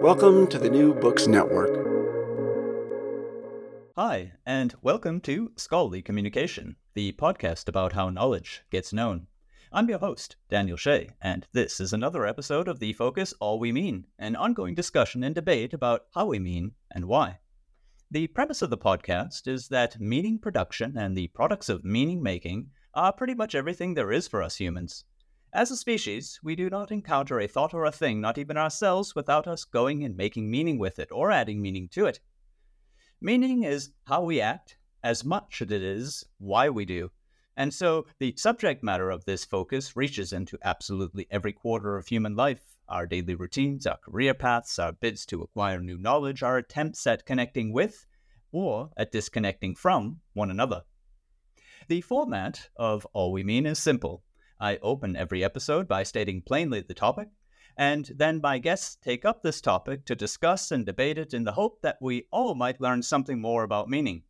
Welcome to the New Books Network. Hi, and welcome to Scholarly Communication, the podcast about how knowledge gets known. I'm your host, Daniel Shea, and this is another episode of the Focus All We Mean, an ongoing discussion and debate about how we mean and why. The premise of the podcast is that meaning production and the products of meaning making are pretty much everything there is for us humans. As a species, we do not encounter a thought or a thing, not even ourselves, without us going and making meaning with it or adding meaning to it. Meaning is how we act as much as it is why we do. And so the subject matter of this focus reaches into absolutely every quarter of human life, our daily routines, our career paths, our bids to acquire new knowledge, our attempts at connecting with or at disconnecting from one another. The format of All We Mean is simple. I open every episode by stating plainly the topic, and then my guests take up this topic to discuss and debate it in the hope that we all might learn something more about meaning.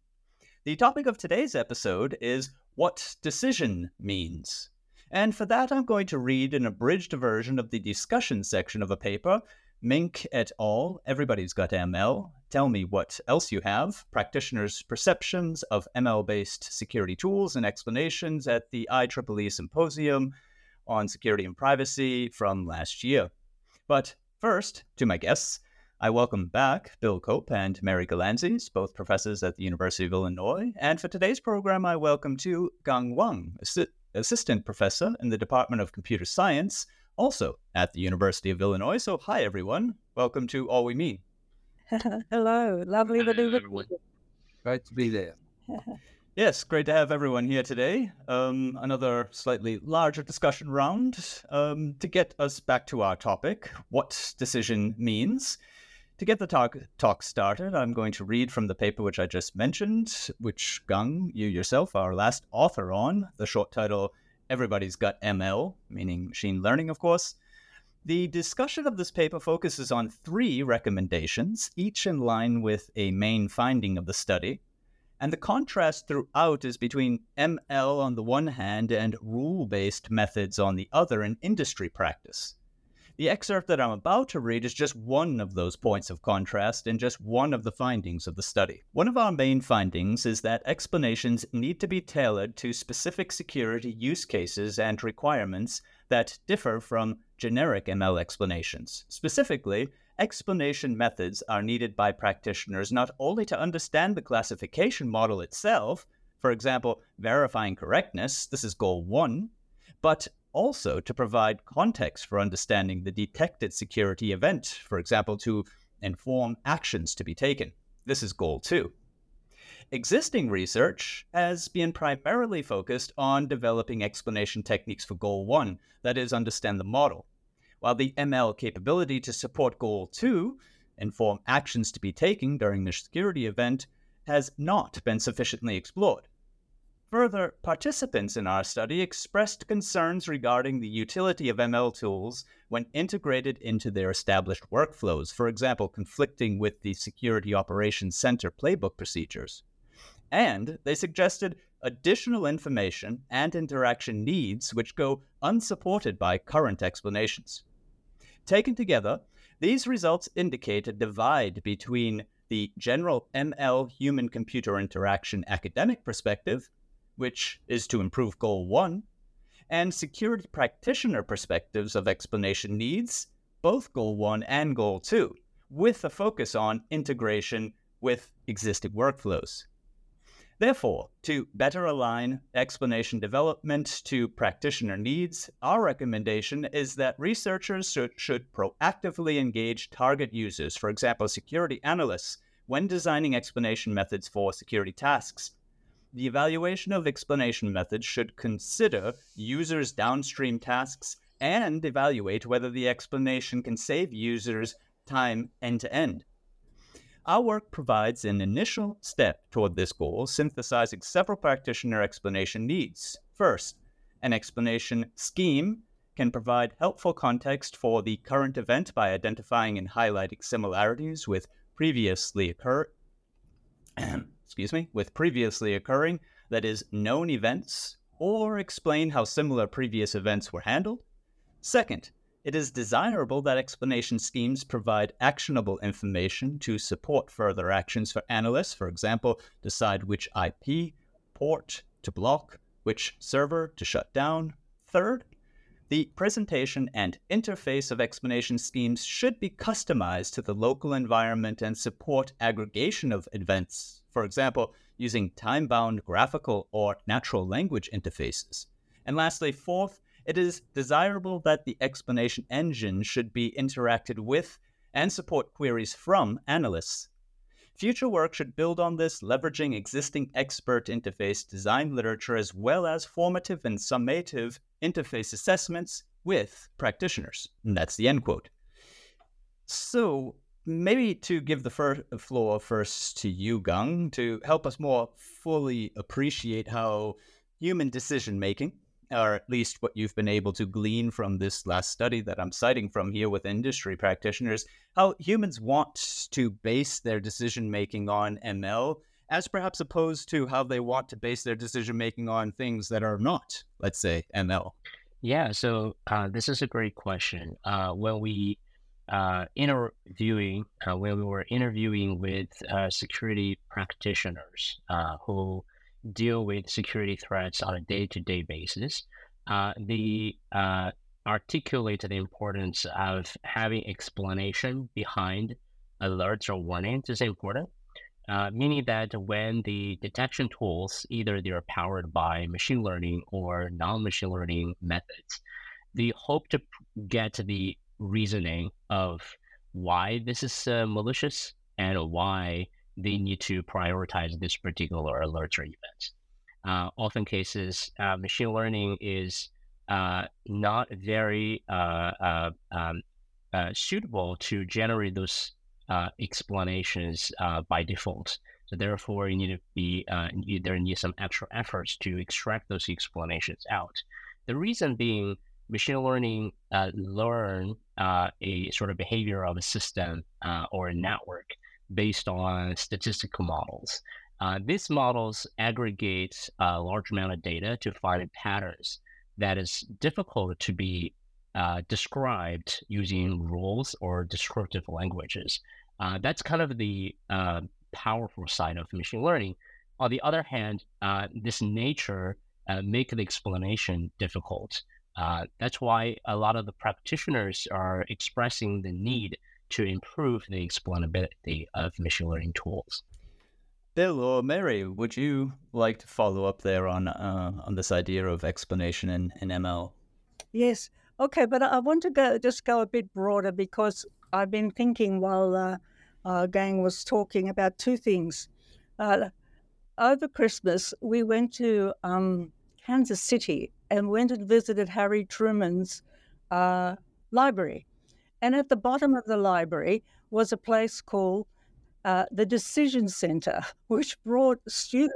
The topic of today's episode is what decision means. And for that, I'm going to read an abridged version of the discussion section of a paper, Mink et al., Everybody's Got ML, Tell Me What Else You Have, Practitioners' Perceptions of ML-Based Security Tools and Explanations at the IEEE Symposium on Security and Privacy from last year. But first, to my guests, I welcome back Bill Cope and Mary Kalantzis, both professors at the University of Illinois. And for today's program, I welcome to Gang Wang, assistant professor in the Department of Computer Science, also at the University of Illinois. So hi, everyone. Welcome to All We Mean. Hello. Lovely to be with you. Great to be there. Yes, great to have everyone here today. Another slightly larger discussion round to get us back to our topic, what decision means. To get the talk started, I'm going to read from the paper which I just mentioned, which, Gang, you yourself are last author on, the short title, Everybody's Got ML, meaning machine learning, of course. The discussion of this paper focuses on three recommendations, each in line with a main finding of the study. And the contrast throughout is between ML on the one hand and rule-based methods on the other in industry practice. The excerpt that I'm about to read is just one of those points of contrast and just one of the findings of the study. One of our main findings is that explanations need to be tailored to specific security use cases and requirements that differ from generic ML explanations. Specifically, explanation methods are needed by practitioners not only to understand the classification model itself, for example, verifying correctness, this is goal one, but also to provide context for understanding the detected security event, for example, to inform actions to be taken. This is goal two. Existing research has been primarily focused on developing explanation techniques for goal one, that is, understand the model, while the ML capability to support goal two, inform actions to be taken during the security event, has not been sufficiently explored. Further, participants in our study expressed concerns regarding the utility of ML tools when integrated into their established workflows, for example, conflicting with the Security Operations Center playbook procedures. And they suggested additional information and interaction needs which go unsupported by current explanations. Taken together, these results indicate a divide between the general ML human-computer interaction academic perspective, which is to improve Goal 1, and security practitioner perspectives of explanation needs, both Goal 1 and Goal 2, with a focus on integration with existing workflows. Therefore, to better align explanation development to practitioner needs, our recommendation is that researchers should proactively engage target users, for example, security analysts, when designing explanation methods for security tasks. The evaluation of explanation methods should consider users' downstream tasks and evaluate whether the explanation can save users time end-to-end. Our work provides an initial step toward this goal, synthesizing several practitioner explanation needs. First, an explanation scheme can provide helpful context for the current event by identifying and highlighting similarities with previously occurring, that is, known events, or explain how similar previous events were handled. Second, it is desirable that explanation schemes provide actionable information to support further actions for analysts, for example, decide which IP port to block, which server to shut down. Third, the presentation and interface of explanation schemes should be customized to the local environment and support aggregation of events, for example, using time-bound graphical or natural language interfaces. And lastly, fourth, it is desirable that the explanation engine should be interacted with and support queries from analysts. Future work should build on this, leveraging existing expert interface design literature as well as formative and summative interface assessments with practitioners. And that's the end quote. So, maybe to give the floor first to you, Gang, to help us more fully appreciate how human decision-making, or at least what you've been able to glean from this last study that I'm citing from here with industry practitioners, how humans want to base their decision-making on ML, as perhaps opposed to how they want to base their decision-making on things that are not, let's say, ML. Yeah, so this is a great question. When we were interviewing with security practitioners who deal with security threats on a day-to-day basis, they articulated the importance of having explanation behind alerts or warnings is important, meaning that when the detection tools, either they are powered by machine learning or non-machine learning methods, they hope to get the reasoning of why this is malicious and why they need to prioritize this particular alert or event. Often cases, machine learning is not very suitable to generate those explanations by default. So therefore, there needs some extra efforts to extract those explanations out. The reason being, machine learning learn a sort of behavior of a system or a network based on statistical models. These models aggregate a large amount of data to find patterns that is difficult to be described using rules or descriptive languages. That's kind of the powerful side of machine learning. On the other hand, this nature make the explanation difficult. That's why a lot of the practitioners are expressing the need to improve the explainability of machine learning tools. Bill or Mary, would you like to follow up there on this idea of explanation in ML? Yes. Okay, but I want to go a bit broader because I've been thinking while Gang was talking about two things. Over Christmas, we went to Kansas City and went and visited Harry Truman's library. And at the bottom of the library was a place called the Decision Center, which brought students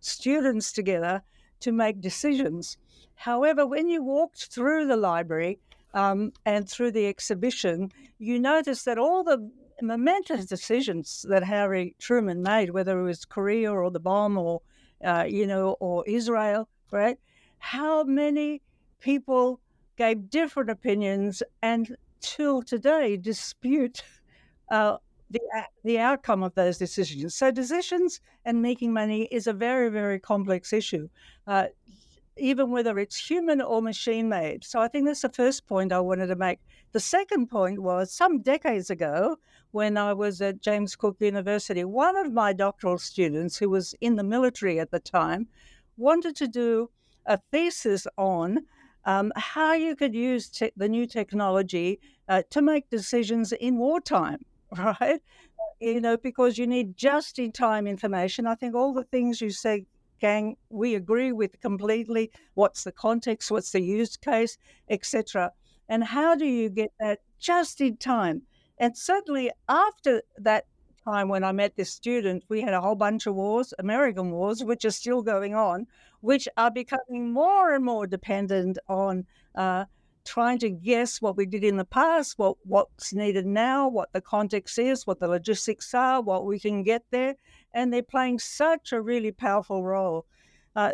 students together to make decisions. However, when you walked through the library and through the exhibition, you noticed that all the momentous decisions that Harry Truman made, whether it was Korea or the bomb or, or Israel, right? How many people gave different opinions and till today dispute the outcome of those decisions. So decisions and making money is a very, very complex issue, even whether it's human or machine-made. So I think that's the first point I wanted to make. The second point was some decades ago when I was at James Cook University, one of my doctoral students who was in the military at the time wanted to do a thesis on how you could use the new technology to make decisions in wartime, right? Because you need just-in-time information. I think all the things you say, Gang, we agree with completely. What's the context? What's the use case, etc. And how do you get that just in time? And certainly after that time when I met this student, we had a whole bunch of wars, American wars, which are still going on, which are becoming more and more dependent on trying to guess what we did in the past, what's needed now, what the context is, what the logistics are, what we can get there. And they're playing such a really powerful role.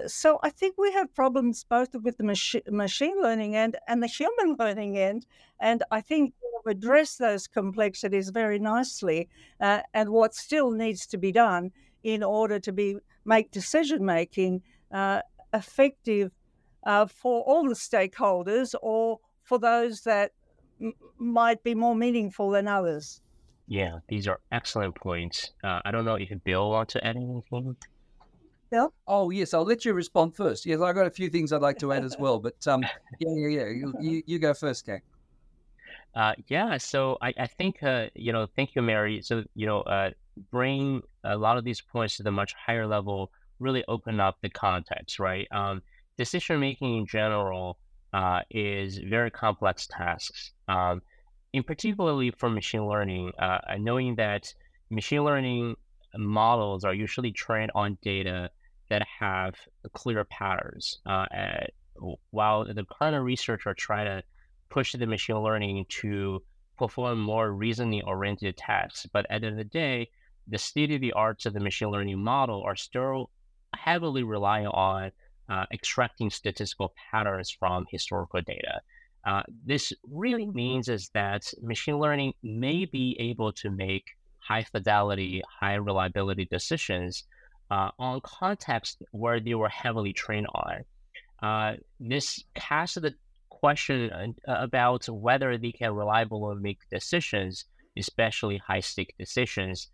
So I think we have problems both with the machine learning end and the human learning end. And I think we've addressed those complexities very nicely and what still needs to be done in order to make decision-making effective for all the stakeholders or for those that might be more meaningful than others. Yeah, these are excellent points. I don't know if Bill wants to add anything. Bill? Oh, yes, I'll let you respond first. Yes, I've got a few things I'd like to add as well, but You go first, Kang. So I think, thank you, Mary. So, bring a lot of these points to the much higher level, really open up the context, right? Decision-making in general is very complex tasks, in particularly for machine learning, knowing that machine learning models are usually trained on data that have clear patterns. While the kind of research are trying to push the machine learning to perform more reasoning-oriented tasks, but at the end of the day, the state-of-the-art of the machine learning model are still heavily relying on extracting statistical patterns from historical data. This really means is that machine learning may be able to make high fidelity, high reliability decisions on context where they were heavily trained on. This casts the question about whether they can reliably make decisions, especially high-stake decisions,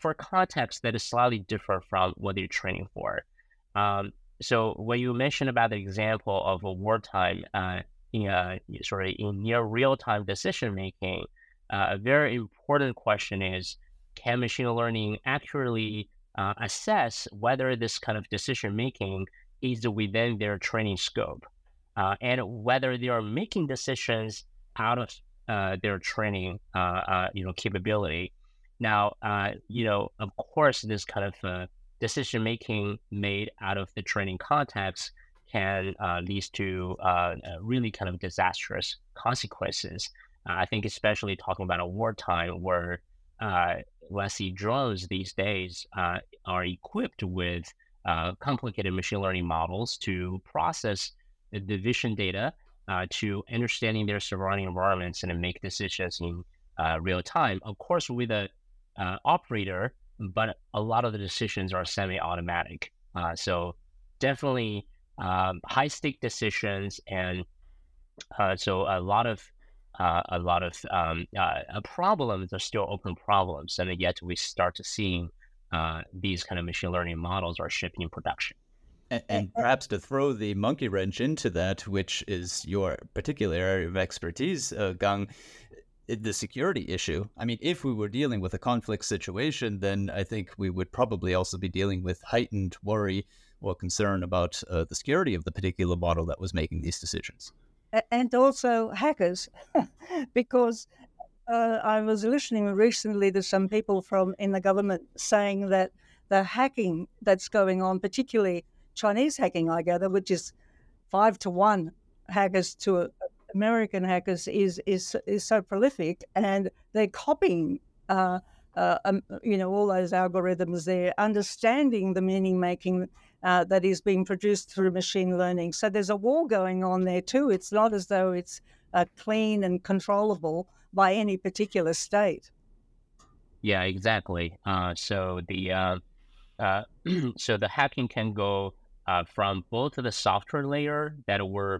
for context that is slightly different from what they're training for. So when you mentioned about the example of a wartime, in near real-time decision-making, a very important question is, can machine learning accurately assess whether this kind of decision-making is within their training scope and whether they are making decisions out of their training, capability. Now, of course, this kind of decision-making made out of the training context can lead to really kind of disastrous consequences. I think especially talking about a wartime where let's see, drones these days are equipped with complicated machine learning models to process the vision data to understanding their surrounding environments and make decisions in real time. Of course, with an operator, but a lot of the decisions are semi-automatic. So definitely high-stake decisions, and so a lot of problems are still open problems, and yet we start to seeing these kind of machine learning models are shipping in production. And perhaps to throw the monkey wrench into that, which is your particular area of expertise, Gang, the security issue. I mean, if we were dealing with a conflict situation, then I think we would probably also be dealing with heightened worry or concern about the security of the particular model that was making these decisions. And also hackers, because I was listening recently to some people in the government saying that the hacking that's going on, particularly Chinese hacking, I gather, which is 5-to-1 hackers to American hackers, is so prolific, and they're copying all those algorithms. They're understanding the meaning making that is being produced through machine learning. So there's a war going on there too. It's not as though it's clean and controllable by any particular state. Yeah, exactly. So the hacking can go from both the software layer that we're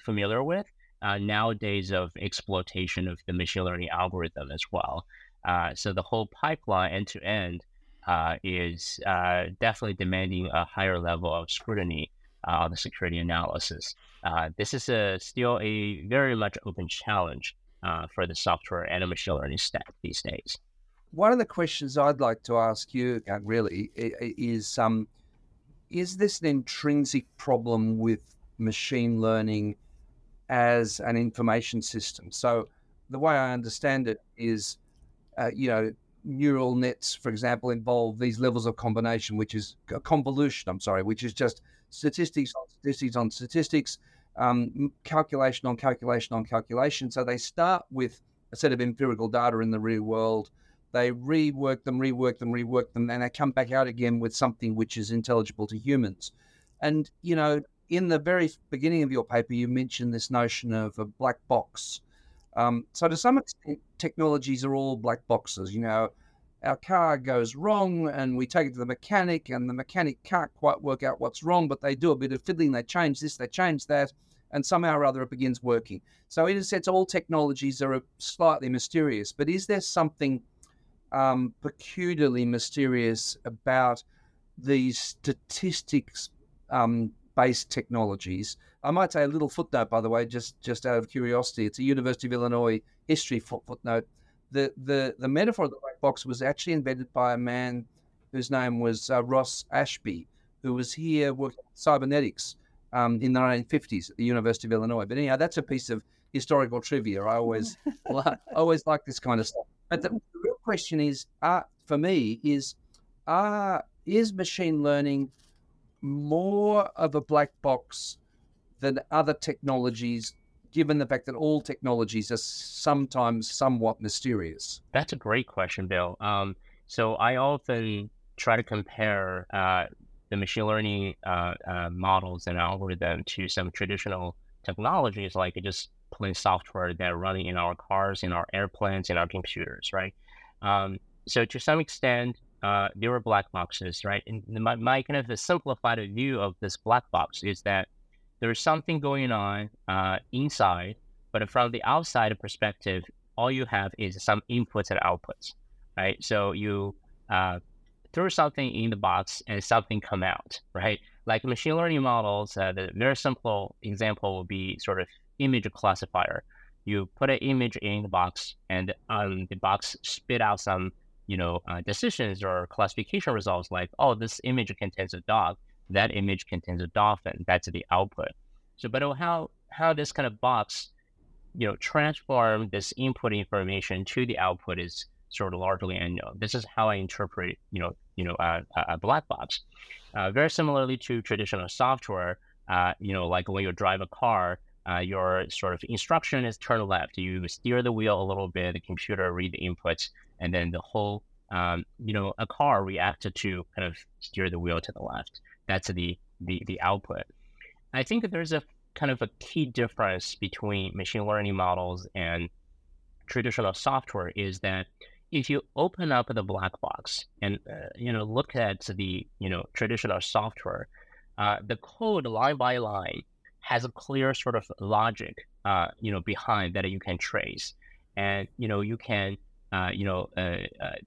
familiar with nowadays of exploitation of the machine learning algorithm as well. So the whole pipeline end to end is definitely demanding a higher level of scrutiny on the security analysis. This is still a very much open challenge for the software and the machine learning stack these days. One of the questions I'd like to ask you, really, is this an intrinsic problem with machine learning as an information system? So the way I understand it is, neural nets, for example, involve these levels of combination, which is convolution, which is just statistics on statistics on statistics, calculation on calculation on calculation. So they start with a set of empirical data in the real world. They rework them, and they come back out again with something which is intelligible to humans. And, in the very beginning of your paper, you mentioned this notion of a black box. So to some extent, technologies are all black boxes. Our car goes wrong and we take it to the mechanic, and the mechanic can't quite work out what's wrong, but they do a bit of fiddling. They change this, they change that, and somehow or other it begins working. So in a sense, all technologies are slightly mysterious, but is there something peculiarly mysterious about these statistics based technologies? I might say a little footnote, by the way, just out of curiosity. It's a University of Illinois history footnote. The metaphor of the black box was actually invented by a man whose name was Ross Ashby, who was here working on cybernetics in the 1950s at the University of Illinois. But anyhow, that's a piece of historical trivia. I always like this kind of stuff. But the real question is, is machine learning more of a black box than other technologies, given the fact that all technologies are sometimes somewhat mysterious? That's a great question, Bill. So I often try to compare the machine learning models and algorithm to some traditional technologies, like just plain software that are running in our cars, in our airplanes, in our computers, right? So to some extent, there were black boxes, right? And my kind of the simplified view of this black box is that there's something going on inside, but from the outside perspective, all you have is some inputs and outputs, right? So you throw something in the box and something come out, right? Like machine learning models, the very simple example would be sort of image classifier. You put an image in the box and the box spit out some, decisions or classification results like, oh, this image contains a dog. That image contains a dolphin. That's the output. So, but how this kind of box, transform this input information to the output is sort of largely unknown. This is how I interpret, a black box. Very similarly to traditional software, like when you drive a car, your sort of instruction is turn left. You steer the wheel a little bit. The computer read the inputs, and then the whole, a car reacted to kind of steer the wheel to the left. That's the output. I think that there's a kind of a key difference between machine learning models and traditional software is that if you open up the black box and, look at the, traditional software, the code line by line has a clear sort of logic, behind that you can trace. And, you can,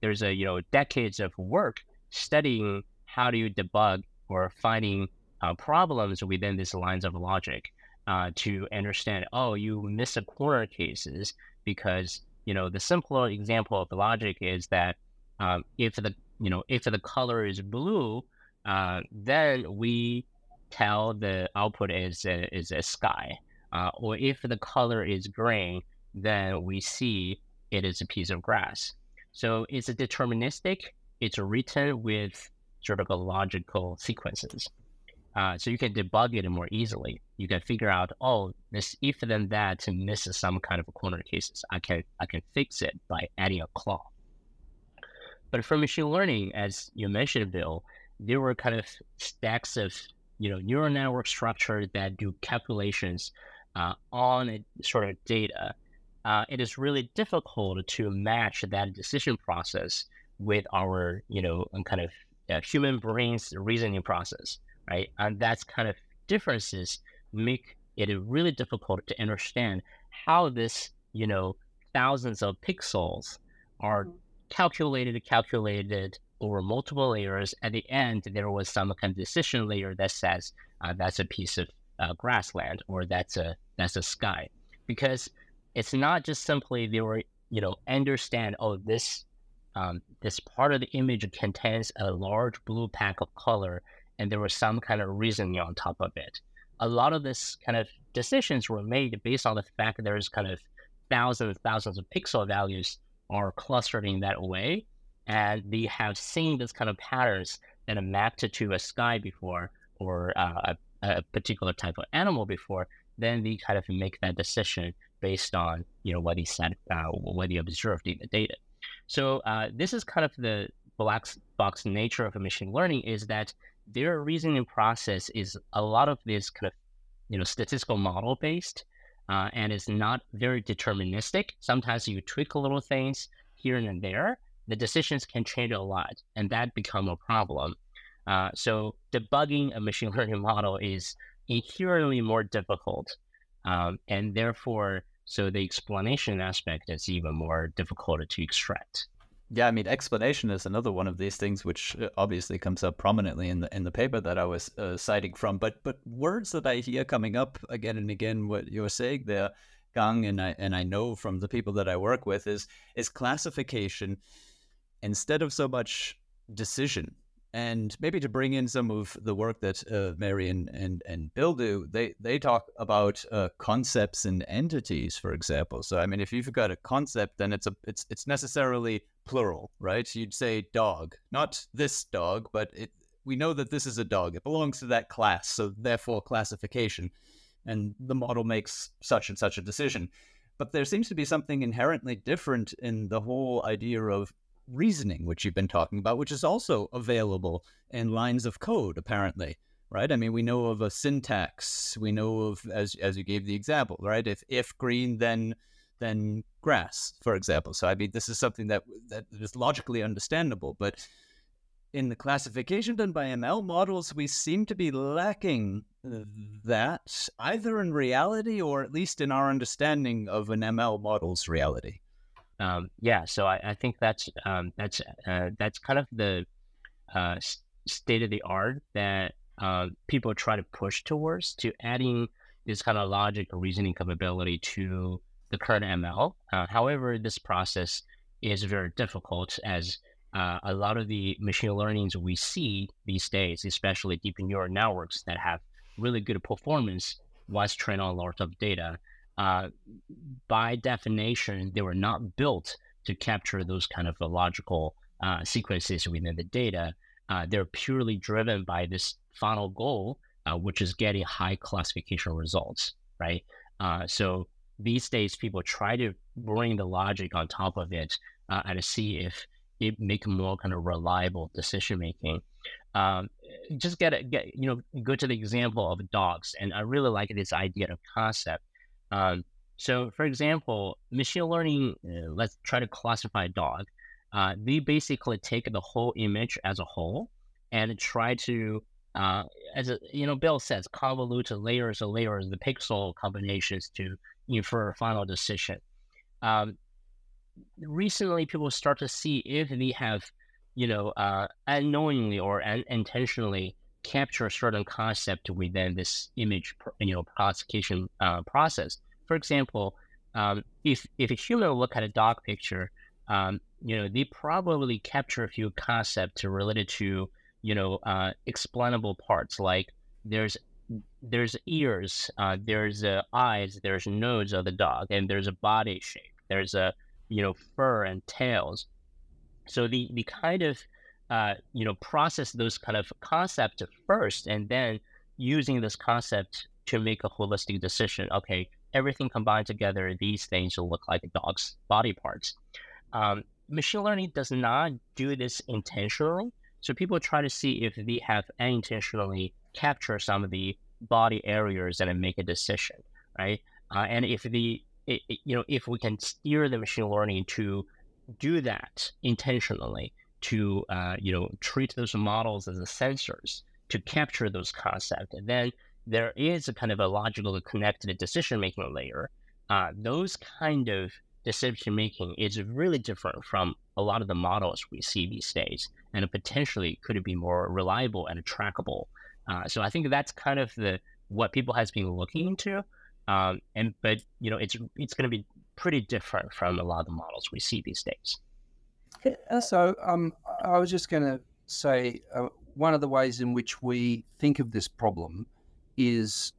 there's a, decades of work studying how do you debug or finding problems within these lines of logic to understand, you miss a corner cases because, the simpler example of the logic is that if the color is blue, then we tell the output is a sky. Or if the color is green, then we see it is a piece of grass. So it's a deterministic, it's written with sort of a logical sequences. So you can debug it more easily. You can figure out, oh, this if then that and this is some kind of a corner cases. I can fix it by adding a claw. But for machine learning, as you mentioned, Bill, there were kind of stacks of neural network structure that do calculations on a sort of data. It is really difficult to match that decision process with our kind of human brain's reasoning process. Right, and that's kind of differences make it really difficult to understand how this, thousands of pixels are calculated over multiple layers. At the end, there was some kind of decision layer that says that's a piece of grassland or that's a sky, because it's not just simply they were understand this this part of the image contains a large blue pack of color. And there was some kind of reasoning on top of it. A lot of this kind of decisions were made based on the fact that there's kind of thousands of pixel values are clustered in that way. And they have seen this kind of patterns that are mapped to a sky before or a particular type of animal before. Then they kind of make that decision based on, what they said, what they observed in the data. So this is kind of the black box nature of machine learning is that their reasoning process is a lot of this kind of, statistical model based, and it's not very deterministic. Sometimes you tweak little things here and there. The decisions can change a lot, and that become a problem. So debugging a machine learning model is inherently more difficult, and therefore, so the explanation aspect is even more difficult to extract. Yeah, I mean, explanation is another one of these things which obviously comes up prominently in the paper that I was citing from. But words that I hear coming up again and again, what you're saying there, Gang, and I know from the people that I work with is classification instead of so much decision. And maybe to bring in some of the work that Mary and Bill do, they talk about concepts and entities, for example. So, I mean, if you've got a concept, then it's necessarily plural, right? You'd say dog, not this dog, but we know that this is a dog. It belongs to that class, so therefore classification. And the model makes such and such a decision. But there seems to be something inherently different in the whole idea of reasoning, which you've been talking about, which is also available in lines of code, apparently, right? I mean, we know of a syntax. We know of, as you gave the example, right? If green, then grass, for example. So, I mean, this is something that is logically understandable. But in the classification done by ML models, we seem to be lacking that either in reality or at least in our understanding of an ML model's reality. So I think that's kind of the state of the art that people try to push towards, to adding this kind of logic or reasoning capability to the current ML. However, this process is very difficult, as a lot of the machine learnings we see these days, especially deep neural networks that have really good performance, was trained on a lot of data. By definition, they were not built to capture those kind of logical sequences within the data. They're purely driven by this final goal, which is getting high classification results, right? So these days, people try to bring the logic on top of it and see if it make more kind of reliable decision-making. Just go to the example of dogs. And I really like this idea of concept. So, for example, machine learning, let's try to classify a dog. They basically take the whole image as a whole and try to, Bill says, convolute layers and layers, the pixel combinations to infer a final decision. Recently, people start to see if they have, unknowingly or intentionally capture a certain concept within this image, classification process. For example, if a human look at a dog picture, they probably capture a few concepts related to, explainable parts, like there's ears, there's eyes, there's nose of the dog, and there's a body shape, there's a fur and tails. So the kind of process those kind of concepts first, and then using this concept to make a holistic decision. Okay, everything combined together, these things will look like a dog's body parts. Machine learning does not do this intentionally. So people try to see if they have unintentionally captured some of the body areas and make a decision, right? And if if we can steer the machine learning to do that intentionally, to treat those models as sensors to capture those concepts, and then there is a kind of a logical connected decision-making layer. Those kind of decision-making is really different from a lot of the models we see these days, and potentially could be more reliable and trackable. So I think that's kind of what people has been looking into. It's going to be pretty different from a lot of the models we see these days. So I was just going to say one of the ways in which we think of this problem is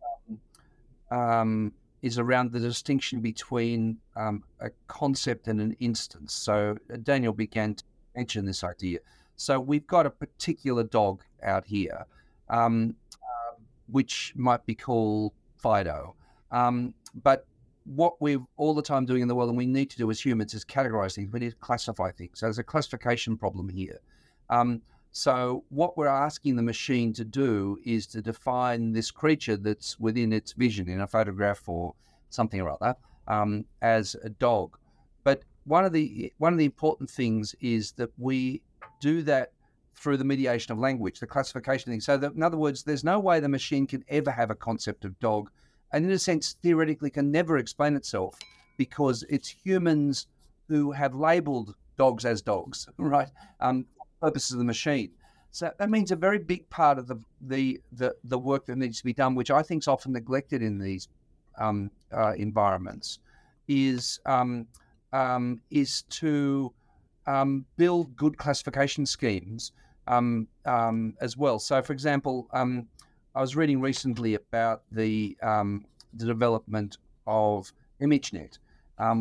around the distinction between a concept and an instance. So Daniel began to mention this idea. So we've got a particular dog out here, which might be called Fido. But what we're all the time doing in the world, and we need to do as humans, is categorize things. We need to classify things. So there's a classification problem here. So what we're asking the machine to do is to define this creature that's within its vision in a photograph or something or other as a dog. But one of the important things is that we do that through the mediation of language, the classification thing. So that, in other words, there's no way the machine can ever have a concept of dog, and in a sense, theoretically, can never explain itself, because it's humans who have labelled dogs as dogs, right? Purposes of the machine. So that means a very big part of the work that needs to be done, which I think is often neglected in these environments, is to build good classification schemes as well. So, for example, I was reading recently about the development of ImageNet,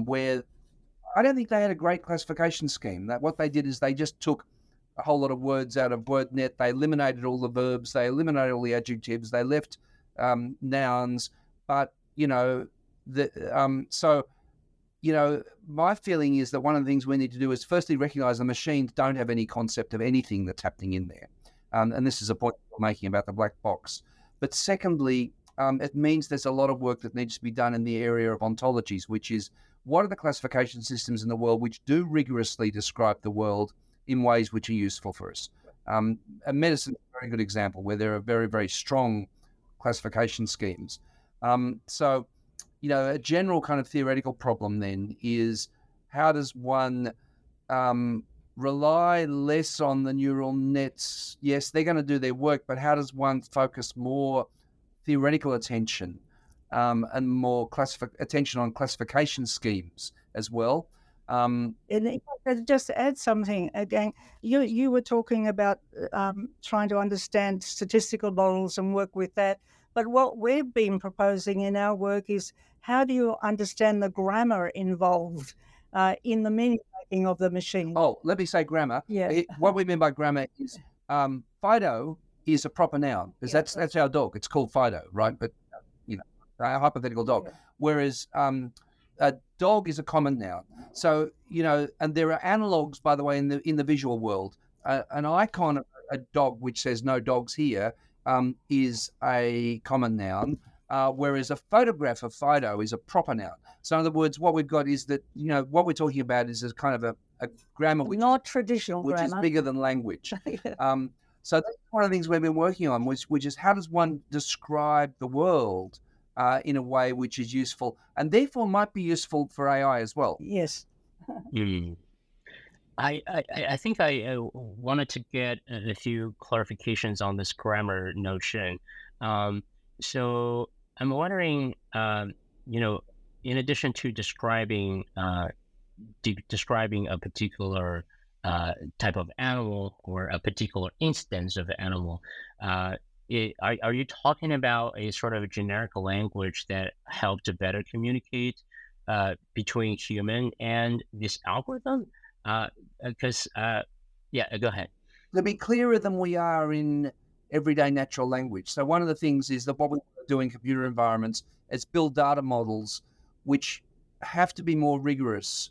where I don't think they had a great classification scheme. That what they did is they just took a whole lot of words out of WordNet. They eliminated all the verbs. They eliminated all the adjectives. They left nouns. But, my feeling is that one of the things we need to do is firstly recognize the machines don't have any concept of anything that's happening in there. And this is a point we're making about the black box. But secondly, it means there's a lot of work that needs to be done in the area of ontologies, which is what are the classification systems in the world which do rigorously describe the world in ways which are useful for us. Medicine is a very good example where there are very, very strong classification schemes. A general kind of theoretical problem then is how does one rely less on the neural nets? Yes, they're going to do their work, but how does one focus more theoretical attention and more attention on classification schemes as well? And just to add something again, you were talking about trying to understand statistical models and work with that, but what we've been proposing in our work is how do you understand the grammar involved in the meaning making of the machine? Oh, let me say grammar. Yeah. What we mean by grammar is Fido is a proper noun, because that's our dog. It's called Fido, right? But a hypothetical dog. Yeah. Whereas a dog is a common noun. So, and there are analogues, by the way, in the visual world. An icon of a dog which says no dogs here is a common noun, whereas a photograph of Fido is a proper noun. So in other words, what we've got is that, what we're talking about is a kind of a grammar which not traditional which grammar. Is bigger than language. Yeah. So that's one of the things we've been working on, which is how does one describe the world in a way which is useful and therefore might be useful for AI as well. Yes. I think I wanted to get a few clarifications on this grammar notion. So I'm wondering, in addition to describing a particular type of animal or a particular instance of an animal, are you talking about a sort of generic language that helps to better communicate between human and this algorithm? Go ahead. they'll be clearer than we are in everyday natural language. So one of the things is that what we do in computer environments is build data models which have to be more rigorous.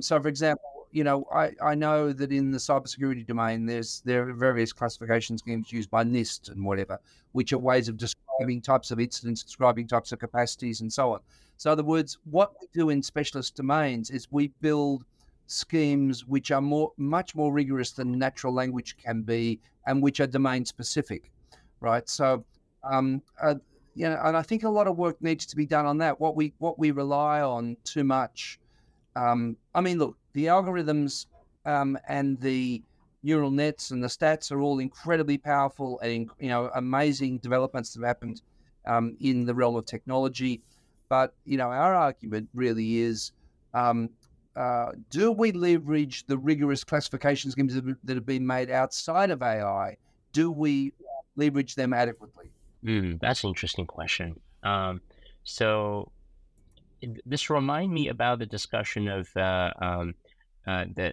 So for example, you know, I know that in the cybersecurity domain, there are various classification schemes used by NIST and whatever, which are ways of describing types of incidents, describing types of capacities and so on. So in other words, what we do in specialist domains is we build schemes which are much more rigorous than natural language can be and which are domain specific, right? So, you know, and I think a lot of work needs to be done on that. What we rely on too much. I mean, look, the algorithms and the neural nets and the stats are all incredibly powerful and, you know, amazing developments that have happened in the realm of technology. But, you know, our argument really is, do we leverage the rigorous classification schemes that have been made outside of AI? Do we leverage them adequately? That's an interesting question. So this reminds me about the discussion of that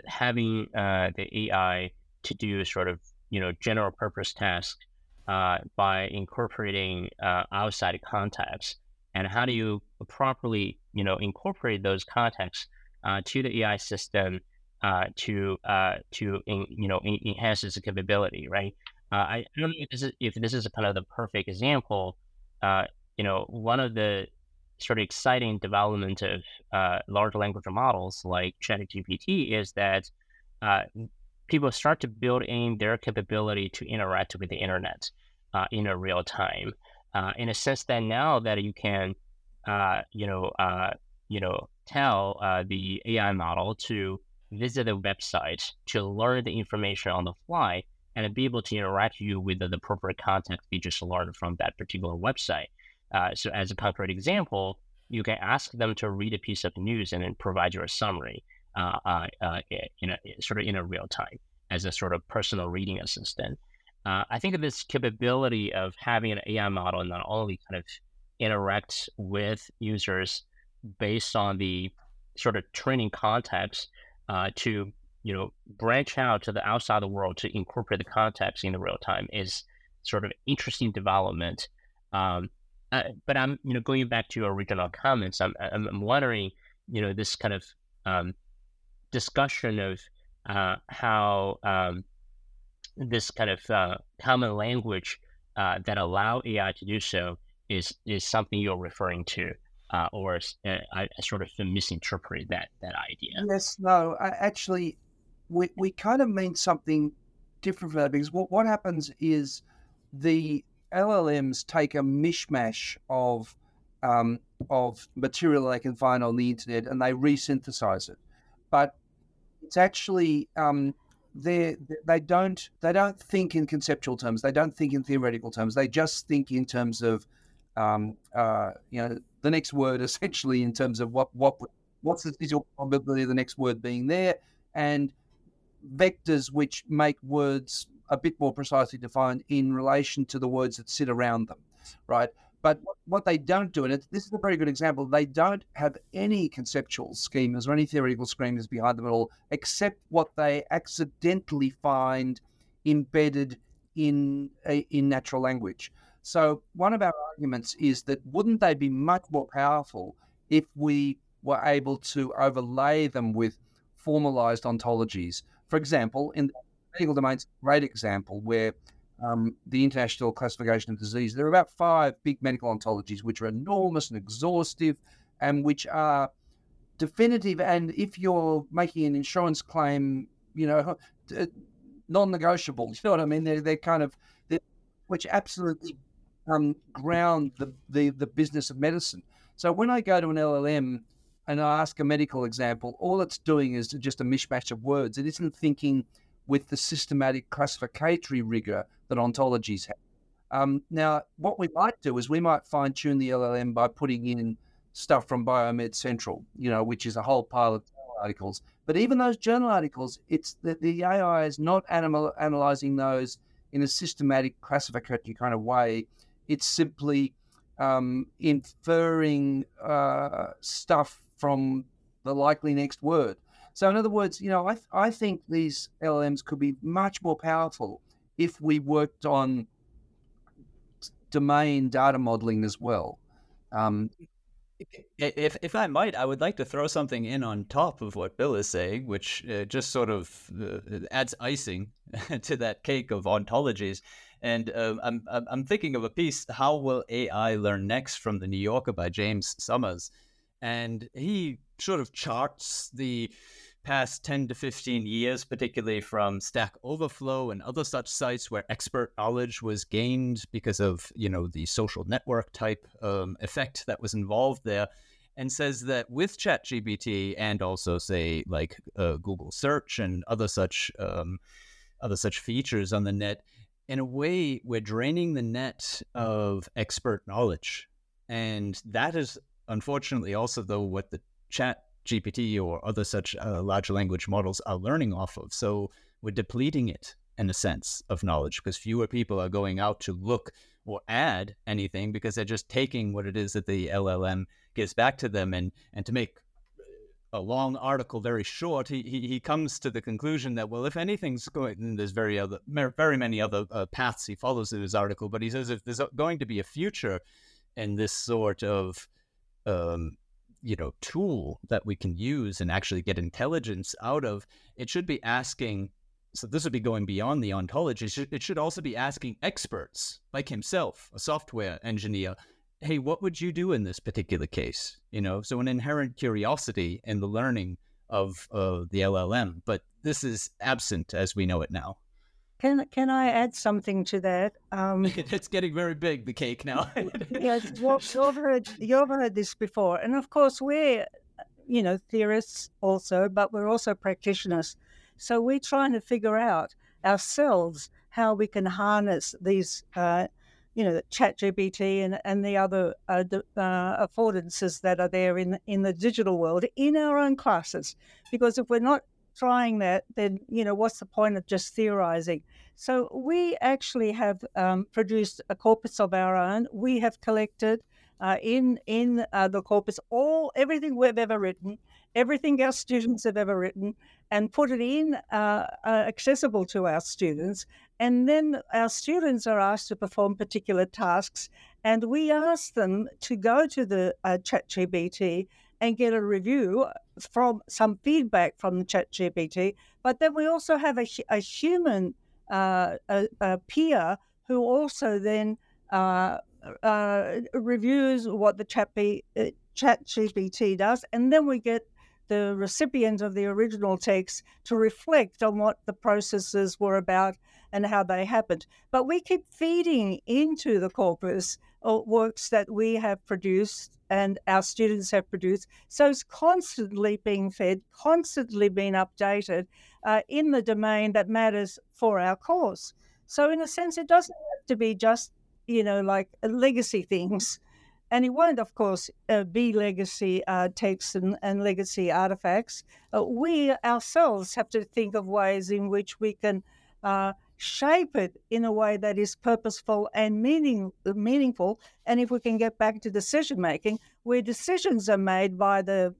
having the AI to do sort of, you know, general purpose tasks by incorporating outside contexts, and how do you properly, you know, incorporate those contexts to the AI system to enhance its capability, right? I don't know if this is a kind of the perfect example. You know, one of the sort of exciting development of large language models like ChatGPT is that people start to build in their capability to interact with the internet in a real time. In a sense that now that you can, tell the AI model to visit a website, to learn the information on the fly, and be able to interact you with the proper content you just learned from that particular website. So as a concrete example, you can ask them to read a piece of news and then provide you a summary in a real time as a sort of personal reading assistant. I think this capability of having an AI model not only kind of interact with users based on the sort of training context to, you know, branch out to the outside of the world to incorporate the context in the real time is sort of interesting development. But I'm, you know, going back to your original comments, I'm wondering, you know, this kind of discussion of how this kind of common language that allow AI to do so is something you're referring to, or I sort of misinterpreted that idea. Yes, no, actually, we kind of mean something different from that, because what happens is the LLMs take a mishmash of material they can find on the internet and they resynthesize it, but it's actually they don't think in conceptual terms, they don't think in theoretical terms, they just think in terms of the next word, essentially, in terms of what's the physical probability of the next word being there, and vectors which make words a bit more precisely defined in relation to the words that sit around them, right? But what they don't do, and this is a very good example, they don't have any conceptual schemas or any theoretical schemas behind them at all, except what they accidentally find embedded in natural language. So one of our arguments is that wouldn't they be much more powerful if we were able to overlay them with formalized ontologies? For example, in medical domain is a great example where the International Classification of Disease, there are about 5 big medical ontologies which are enormous and exhaustive and which are definitive. And if you're making an insurance claim, you know, non-negotiable, you know what I mean? They're kind of, which absolutely ground the business of medicine. So when I go to an LLM and I ask a medical example, all it's doing is just a mishmash of words. It isn't thinking with the systematic classificatory rigor that ontologies have. Now, what we might do is we might fine-tune the LLM by putting in stuff from BioMed Central, you know, which is a whole pile of journal articles. But even those journal articles, it's the AI is not analyzing those in a systematic classificatory kind of way. It's simply inferring stuff from the likely next word. So in other words, you know, I think these LLMs could be much more powerful if we worked on domain data modeling as well. If I might, I would like to throw something in on top of what Bill is saying, which just sort of adds icing to that cake of ontologies. And I'm thinking of a piece, How Will AI Learn Next, from the New Yorker by James Somers. And he sort of charts the past 10 to 15 years, particularly from Stack Overflow and other such sites where expert knowledge was gained because of, you know, the social network type effect that was involved there, and says that with ChatGPT and also, say, like Google Search and other such features on the net, in a way, we're draining the net of expert knowledge. And that is, unfortunately, also, though, what the ChatGPT or other such large language models are learning off of. So we're depleting it, in a sense, of knowledge, because fewer people are going out to look or add anything, because they're just taking what it is that the LLM gives back to them. And to make a long article very short, he comes to the conclusion that, well, if anything's going, and there's very many other paths he follows in his article, but he says if there's going to be a future in this sort of tool that we can use and actually get intelligence out of, it should be asking, so this would be going beyond the ontology, it should also be asking experts like himself, a software engineer, hey, what would you do in this particular case? You know, so an inherent curiosity in the learning of the LLM, but this is absent as we know it now. Can I add something to that? It's getting very big, the cake now. Yes, you've heard this before. And of course, we're, you know, theorists also, but we're also practitioners. So we're trying to figure out ourselves how we can harness these, the ChatGPT and the other affordances that are there in the digital world in our own classes. Because if we're not trying that, then, you know, what's the point of just theorizing? So we actually have produced a corpus of our own. We have collected in the corpus everything we've ever written, everything our students have ever written, and put it in accessible to our students. And then our students are asked to perform particular tasks, and we ask them to go to the ChatGPT and get a review from some feedback from the ChatGPT. But then we also have a human a peer who also then reviews what the ChatGPT does. And then we get the recipient of the original text to reflect on what the processes were about and how they happened. But we keep feeding into the corpus works that we have produced and our students have produced. So it's constantly being fed, constantly being updated in the domain that matters for our course. So in a sense, it doesn't have to be just, you know, like legacy things. And it won't, of course, be legacy texts and legacy artifacts. We ourselves have to think of ways in which we can shape it in a way that is purposeful and meaningful. And if we can get back to decision making, where decisions are made by the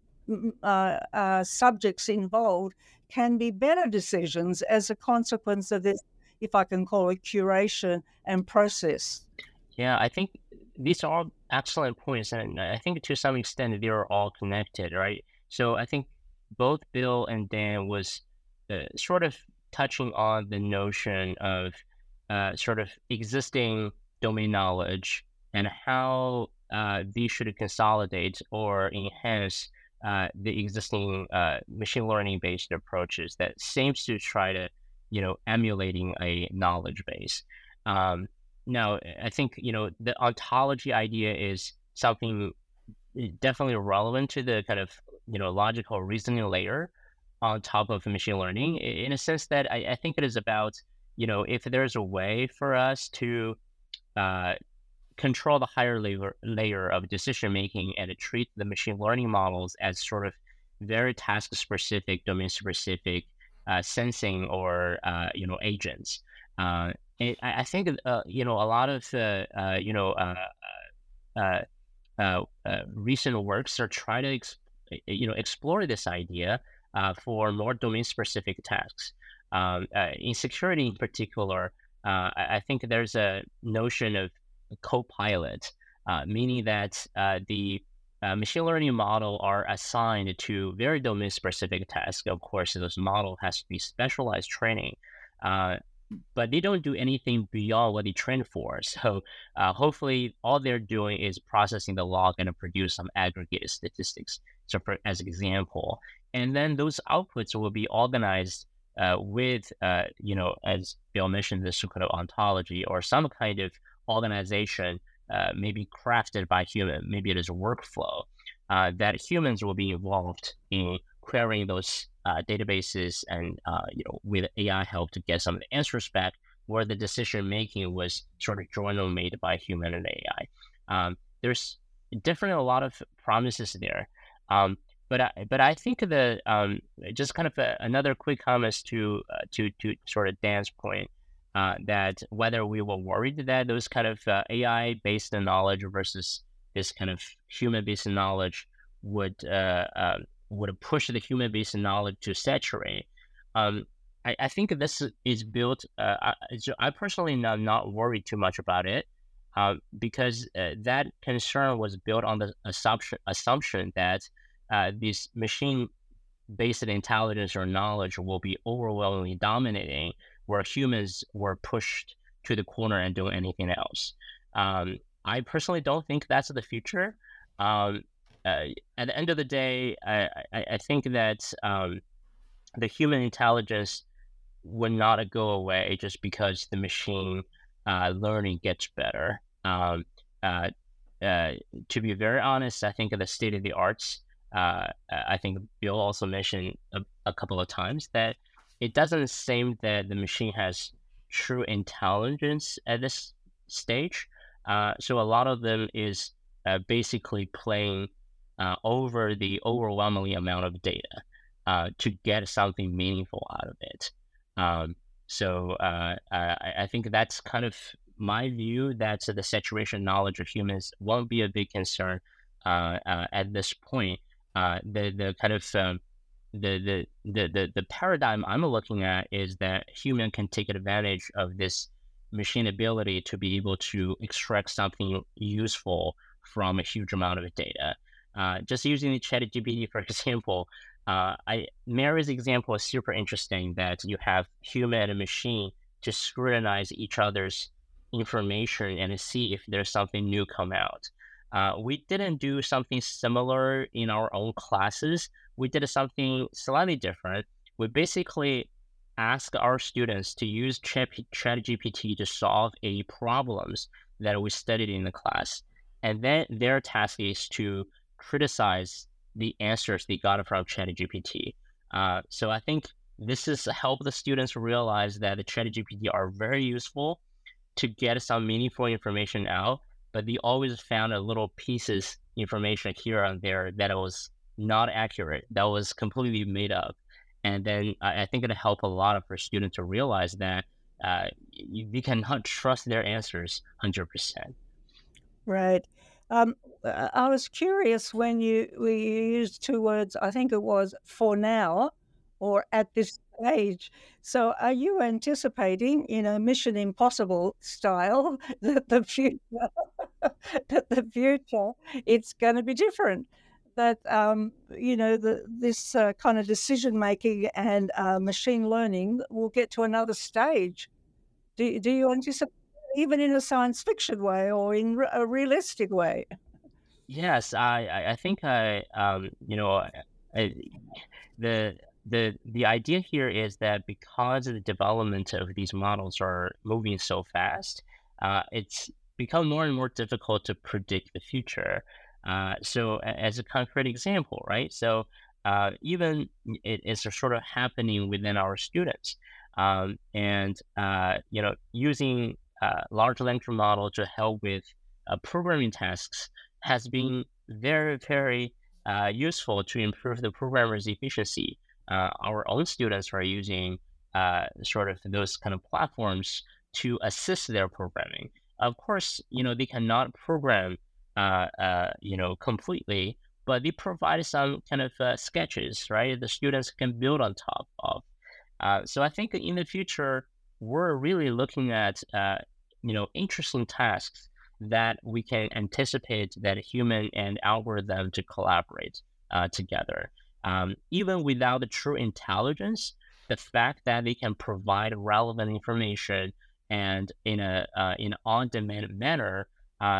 subjects involved, can be better decisions as a consequence of this, if I can call it, curation and process. Yeah, I think these are all excellent points, and I think to some extent they are all connected, right? So I think both Bill and Dan was sort of touching on the notion of sort of existing domain knowledge and how these should consolidate or enhance the existing machine learning-based approaches that seems to try to, you know, emulating a knowledge base. Now, I think, you know, the ontology idea is something definitely relevant to the kind of, you know, logical reasoning layer on top of machine learning, in a sense that I think it is about, you know, if there's a way for us to control the higher layer of decision making and to treat the machine learning models as sort of very task-specific, domain-specific sensing or, you know, agents. I think, you know, a lot of, recent works are trying to, explore this idea for more domain-specific tasks. In security in particular, I think there's a notion of co-pilot, meaning that the machine learning model are assigned to very domain-specific tasks. Of course, this model has to be specialized training, but they don't do anything beyond what they trained for. So hopefully all they're doing is processing the log and produce some aggregated statistics, so for, as an example. And then those outputs will be organized with, as Bill mentioned, the so-called ontology or some kind of organization maybe crafted by human. Maybe it is a workflow that humans will be involved in querying those databases and, with AI help to get some of the answers back, where the decision making was sort of jointly made by human and AI. There's definitely a lot of promises there, but I think the just kind of another quick comment to sort of Dan's point that whether we were worried that those kind of AI based knowledge versus this kind of human based knowledge would push the human based knowledge to saturate. I think this is built, I personally am not worried too much about it because that concern was built on the assumption that this machine based intelligence or knowledge will be overwhelmingly dominating, where humans were pushed to the corner and doing anything else. I personally don't think that's the future. At the end of the day, I think that the human intelligence would not go away just because the machine learning gets better. To be very honest, I think the state of the arts, I think Bill also mentioned a couple of times that it doesn't seem that the machine has true intelligence at this stage. So a lot of them is basically playing over the overwhelmingly amount of data to get something meaningful out of it. So I think that's kind of my view, that the saturation knowledge of humans won't be a big concern at this point. The paradigm I'm looking at is that human can take advantage of this machine ability to be able to extract something useful from a huge amount of data. Just using the ChatGPT, for example, Mary's example is super interesting, that you have human and a machine to scrutinize each other's information and see if there's something new come out. We didn't do something similar in our own classes. We did something slightly different. We basically asked our students to use ChatGPT to solve a problems that we studied in the class. And then their task is to criticize the answers they got from ChatGPT. So I think this is help the students realize that the ChatGPT are very useful to get some meaningful information out, but they always found a little pieces information here and there that it was not accurate, that was completely made up. And then I think it'll help a lot for students to realize that you cannot trust their answers 100%. Right. I was curious when you used two words, I think it was for now or at this stage. So are you anticipating in a Mission Impossible style that the future it's going to be different? That, this kind of decision-making and machine learning will get to another stage. Do you anticipate, even in a science fiction way or in a realistic way? Yes, I think the idea here is that because the development of these models are moving so fast, it's become more and more difficult to predict the future. So as a concrete example, right? So even it's sort of happening within our students, using large language model to help with programming tasks has been very, very useful to improve the programmer's efficiency. Our own students are using sort of those kind of platforms to assist their programming. Of course, they cannot program completely, but they provide some kind of sketches, right? The students can build on top of. So I think in the future, we're really looking at, interesting tasks that we can anticipate that human and algorithm to collaborate together. Even without the true intelligence, the fact that they can provide relevant information and in an on-demand manner,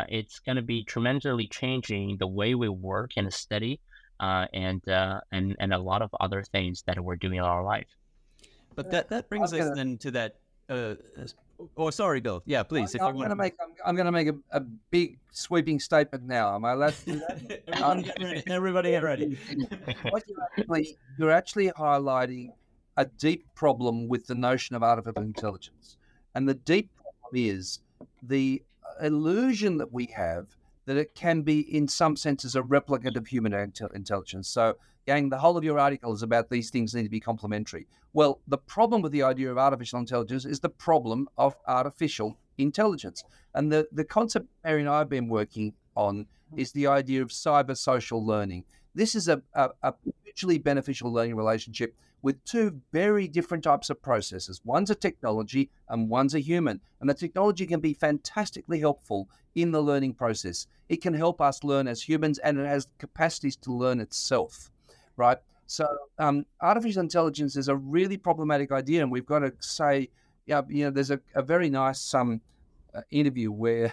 it's going to be tremendously changing the way we work and study, and a lot of other things that we're doing in our life. But that brings us then to that. Sorry, Bill. Yeah, please. I'm going to make a big sweeping statement now. Am I allowed to do that? Everybody get ready. You're actually highlighting a deep problem with the notion of artificial intelligence. And the deep problem is the illusion that we have that it can be, in some senses, a replicate of human intelligence. So, Gang, the whole of your article is about these things need to be complementary. Well, the problem with the idea of artificial intelligence is the problem of artificial intelligence. And the concept Mary and I have been working on is the idea of cyber-social learning. This is a mutually beneficial learning relationship with two very different types of processes. One's a technology and one's a human. And the technology can be fantastically helpful in the learning process. It can help us learn as humans, and it has capacities to learn itself, right? So artificial intelligence is a really problematic idea, and we've got to say, there's a very nice interview where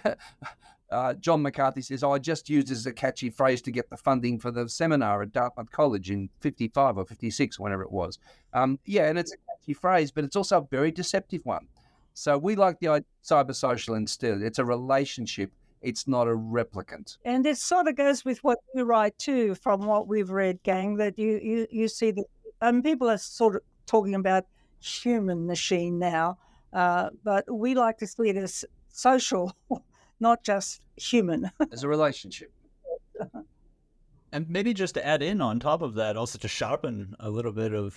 John McCarthy says, I just used this as a catchy phrase to get the funding for the seminar at Dartmouth College in 55 or 56, whenever it was. And it's a catchy phrase, but it's also a very deceptive one. So we like the idea of cybersocial instead. It's a relationship. It's not a replicant. And it sort of goes with what you write too, from what we've read, Gang, that you see that people are sort of talking about human machine now, but we like to see it as social, not just human. As a relationship. And maybe just to add in on top of that, also to sharpen a little bit of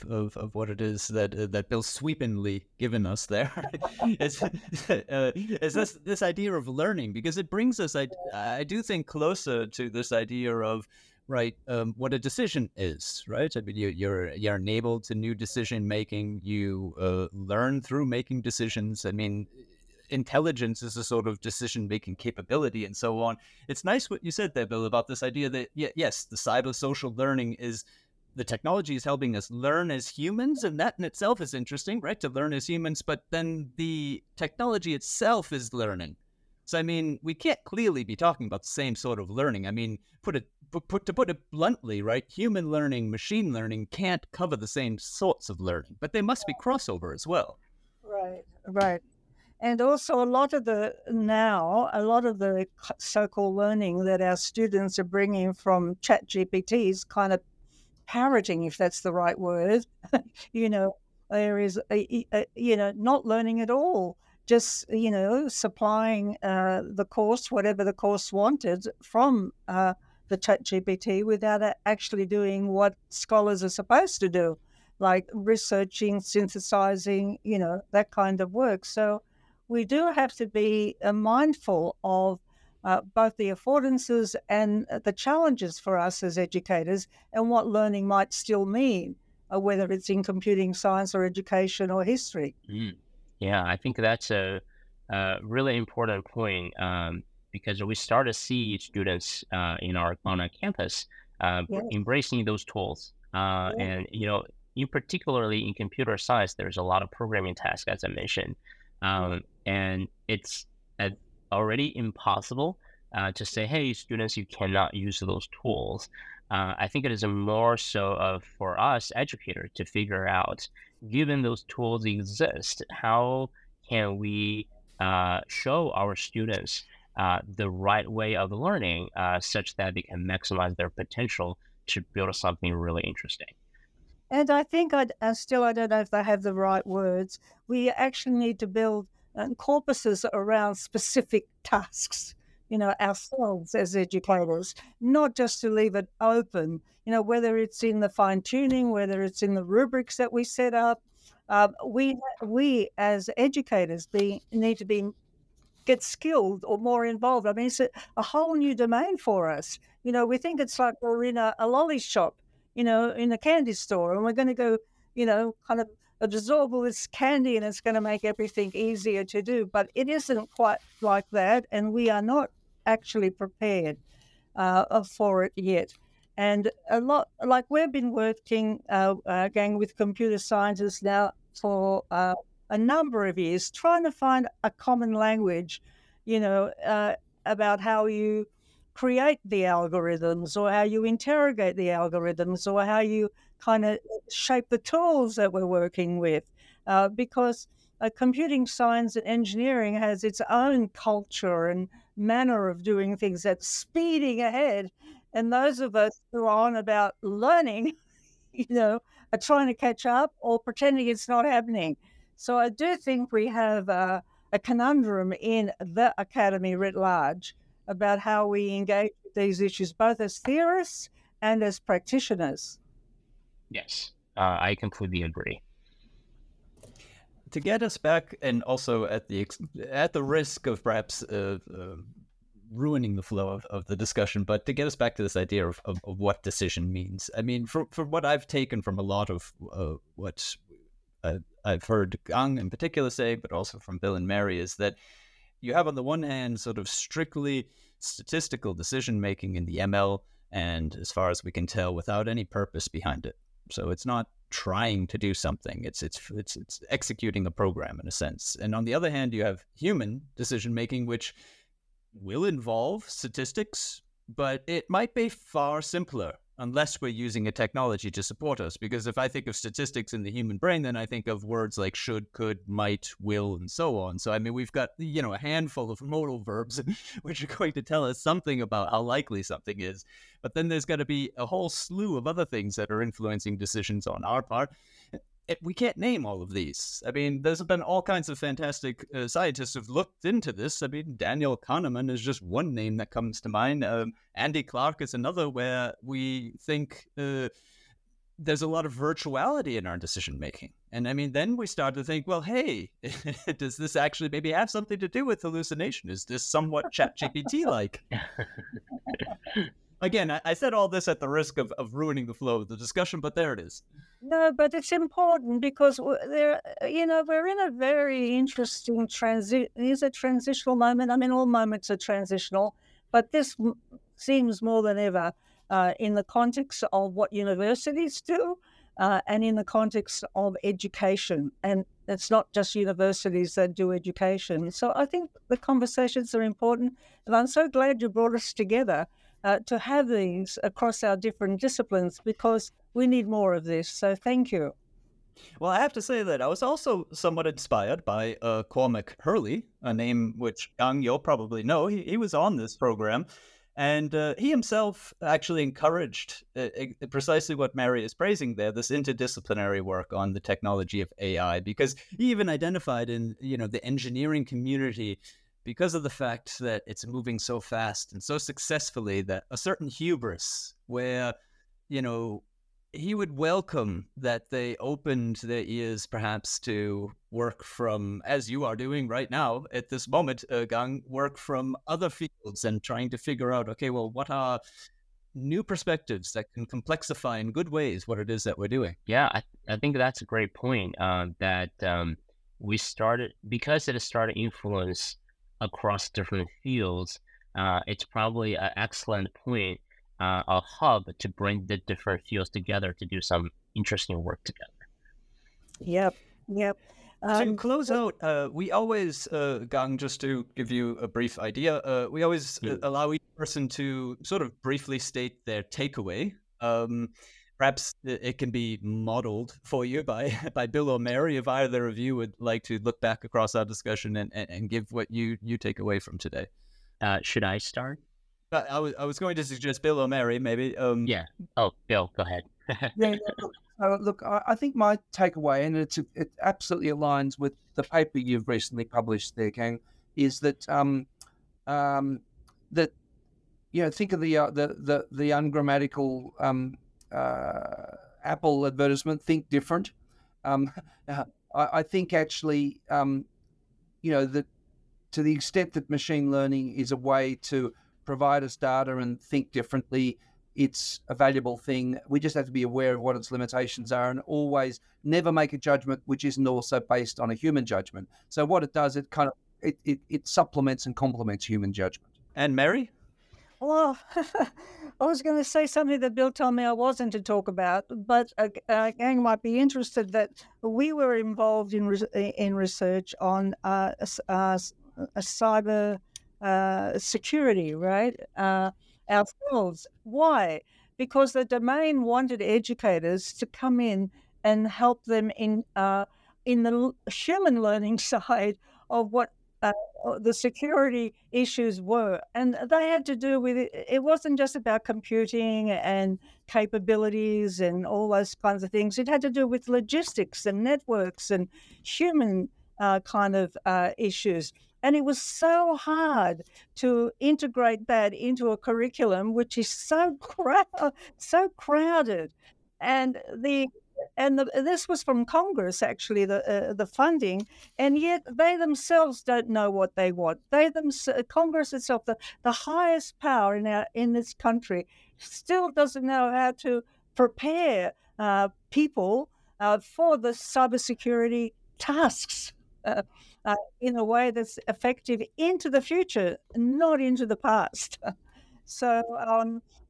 what it is that Bill's sweepingly given us there, is this idea of learning, because it brings us, I do think, closer to this idea of, what a decision is, right? I mean, you're enabled to new decision making. You learn through making decisions. I mean, intelligence is a sort of decision-making capability and so on. It's nice what you said there, Bill, about this idea that, yes, the cyber-social learning is the technology is helping us learn as humans, and that in itself is interesting, right, to learn as humans, but then the technology itself is learning. So, I mean, we can't clearly be talking about the same sort of learning. I mean, to put it bluntly, right, human learning, machine learning can't cover the same sorts of learning, but there must be crossover as well. Right. And also a lot of the so-called learning that our students are bringing from ChatGPT is kind of parroting, if that's the right word, there is, not learning at all, just, supplying the course, whatever the course wanted from the ChatGPT without actually doing what scholars are supposed to do, like researching, synthesizing, that kind of work. So, we do have to be mindful of both the affordances and the challenges for us as educators and what learning might still mean, whether it's in computing science or education or history. Mm. Yeah, I think that's a really important point because we start to see students on our campus embracing those tools. And, in particularly in computer science, there's a lot of programming tasks, as I mentioned. And it's already impossible to say, hey, students, you cannot use those tools. I think it is more so for us educators to figure out, given those tools exist, how can we show our students the right way of learning such that they can maximize their potential to build something really interesting. And I think I don't know if they have the right words. We actually need to build corpuses around specific tasks, ourselves as educators, not just to leave it open, whether it's in the fine tuning, whether it's in the rubrics that we set up. We as educators need to be get skilled or more involved. I mean, it's a whole new domain for us. You know, we think it's like we're in a lolly shop, you know, in a candy store, and we're going to go, you know, kind of absorb all this candy and it's going to make everything easier to do. But it isn't quite like that, and we are not actually prepared for it yet. And a lot, like we've been working, Gang, with computer scientists now for a number of years, trying to find a common language, you know, about how you create the algorithms or how you interrogate the algorithms or how you kind of shape the tools that we're working with. Because computing science and engineering has its own culture and manner of doing things that's speeding ahead. And those of us who are on about learning, you know, are trying to catch up or pretending it's not happening. So I do think we have a conundrum in the academy writ large about how we engage with these issues, both as theorists and as practitioners. Yes, I completely agree. To get us back, and also at the risk of perhaps ruining the flow of the discussion, but to get us back to this idea of what decision means. I mean, from what I've taken from a lot of what I've heard Gang in particular say, but also from Bill and Mary, is that you have on the one hand sort of strictly statistical decision-making in the ML, and as far as we can tell, without any purpose behind it. So it's not trying to do something. It's executing a program in a sense. And on the other hand, you have human decision-making, which will involve statistics, but it might be far simpler unless we're using a technology to support us. Because if I think of statistics in the human brain, then I think of words like should, could, might, will, and so on. So, I mean, we've got, you know, a handful of modal verbs which are going to tell us something about how likely something is. But then there's got to be a whole slew of other things that are influencing decisions on our part. We can't name all of these. I mean, there's been all kinds of fantastic scientists who've looked into this. I mean, Daniel Kahneman is just one name that comes to mind. Andy Clark is another, where we think there's a lot of virtuality in our decision-making. And I mean, then we start to think, well, hey, does this actually maybe have something to do with hallucination? Is this somewhat ChatGPT-like? Again, I said all this at the risk of ruining the flow of the discussion, but there it is. No, but it's important because we're in a very interesting transition. It is a transitional moment. I mean, all moments are transitional, but this seems more than ever in the context of what universities do and in the context of education. And it's not just universities that do education. So I think the conversations are important, and I'm so glad you brought us together to have these across our different disciplines, because we need more of this. So thank you. Well, I have to say that I was also somewhat inspired by Cormac Hurley, a name which, Gang, you'll probably know. He was on this program, and he himself actually encouraged precisely what Mary is praising there, this interdisciplinary work on the technology of AI, because he even identified in, you know, the engineering community, because of the fact that it's moving so fast and so successfully, that a certain hubris where, you know, he would welcome that they opened their ears perhaps to work from, as you are doing right now at this moment, Gang, work from other fields and trying to figure out, okay, well, what are new perspectives that can complexify in good ways what it is that we're doing? Yeah, I think that's a great point that we started, because it has started influence across different fields, it's probably an excellent point, a hub to bring the different fields together to do some interesting work together. Yep. To close out, we always, Gang, just to give you a brief idea, we always allow each person to sort of briefly state their takeaway. Perhaps it can be modeled for you by Bill or Mary, if either of you would like to look back across our discussion and give what you take away from today. Should I start? I was going to suggest Bill or Mary, maybe. Yeah. Oh, Bill, go ahead. Look, I think my takeaway, and it absolutely aligns with the paper you've recently published there, Gang, is that that, you know, think of the ungrammatical Apple advertisement, think different. I think actually, you know, that to the extent that machine learning is a way to provide us data and think differently, it's a valuable thing. We just have to be aware of what its limitations are and always never make a judgment which isn't also based on a human judgment. So what it does, it kind of it supplements and complements human judgment. And Mary? Well, I was going to say something that Bill told me I wasn't to talk about, but Gang might be interested that we were involved in research on cyber security, right, ourselves. Why? Because the domain wanted educators to come in and help them in the human learning side of what the security issues were, and they had to do with it. It wasn't just about computing and capabilities and all those kinds of things. It had to do with logistics and networks and human kind of issues. And it was so hard to integrate that into a curriculum, which is so crowded. And this was from Congress, actually, the funding, and yet they themselves don't know what they want. Congress itself, the highest power in this country, still doesn't know how to prepare people for the cybersecurity tasks in a way that's effective into the future, not into the past. So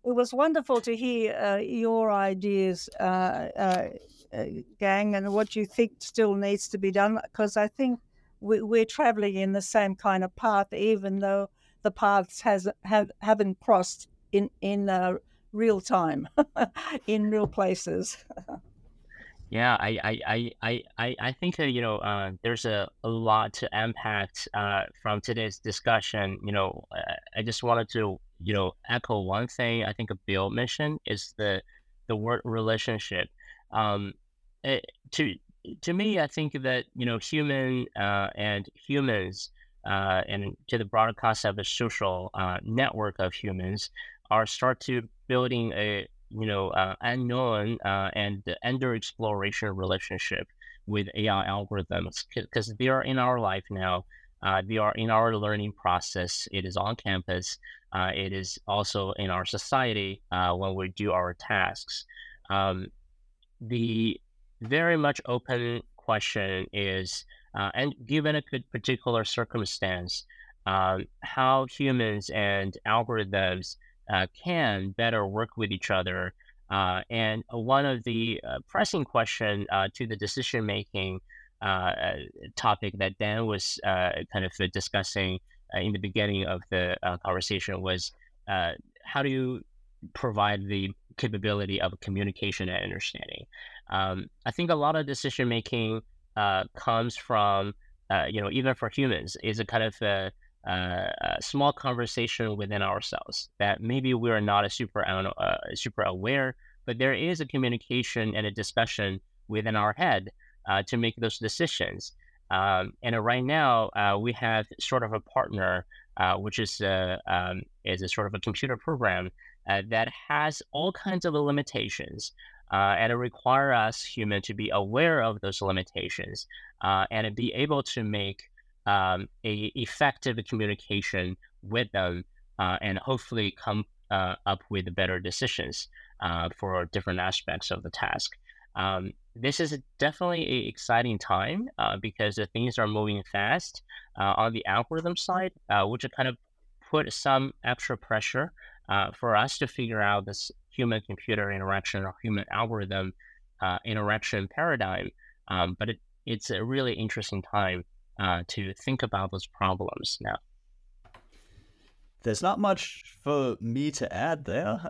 it was wonderful to hear your ideas, Gang, and what you think still needs to be done, because I think we're travelling in the same kind of path, even though the paths haven't crossed in real time, in real places. Yeah, I think that, you know, there's a lot to impact from today's discussion. You know, I just wanted to, you know, echo one thing I think Bill mentioned is the word relationship. To me, I think that, you know, humans and to the broader concept of social network of humans are start to building a, you know, unknown and under exploration relationship with AI algorithms, because they are in our life now. They are in our learning process. It is on campus. It is also in our society when we do our tasks. The very much open question is, and given a particular circumstance, how humans and algorithms can better work with each other. And one of the pressing question to the decision-making topic that Dan was kind of discussing in the beginning of the conversation was how do you provide the capability of communication and understanding? I think a lot of decision making comes from you know, even for humans, is a kind of a small conversation within ourselves that maybe we are not super aware, but there is a communication and a discussion within our head. To make those decisions. And right now, we have sort of a partner, which is a sort of a computer program that has all kinds of limitations, and it requires us human to be aware of those limitations and be able to make a effective communication with them and hopefully come up with better decisions for different aspects of the task. This is definitely an exciting time because the things are moving fast on the algorithm side, which kind of put some extra pressure for us to figure out this human-computer interaction or human-algorithm interaction paradigm. But it's a really interesting time to think about those problems now. There's not much for me to add there.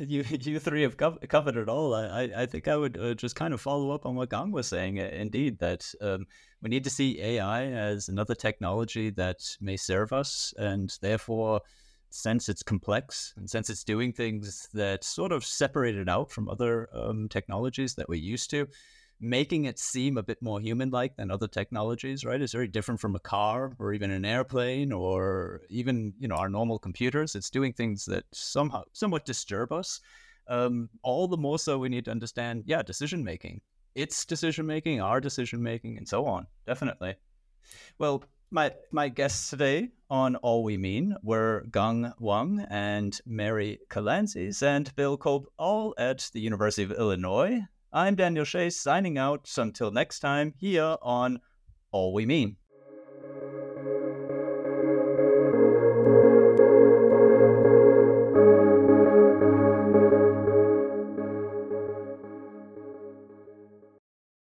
You three have covered it all. I think I would just kind of follow up on what Gang was saying, indeed, that we need to see AI as another technology that may serve us, and therefore, since it's complex and since it's doing things that sort of separate it out from other technologies that we're used to, making it seem a bit more human-like than other technologies, right? It's very different from a car or even an airplane or even, you know, our normal computers. It's doing things that somewhat disturb us. All the more so we need to understand, decision-making. It's decision-making, our decision-making, and so on, definitely. Well, My guests today on All We Mean were Gang Wang and Mary Kalantzis and Bill Cope, all at the University of Illinois. I'm Daniel Shea, signing out until next time here on All We Mean.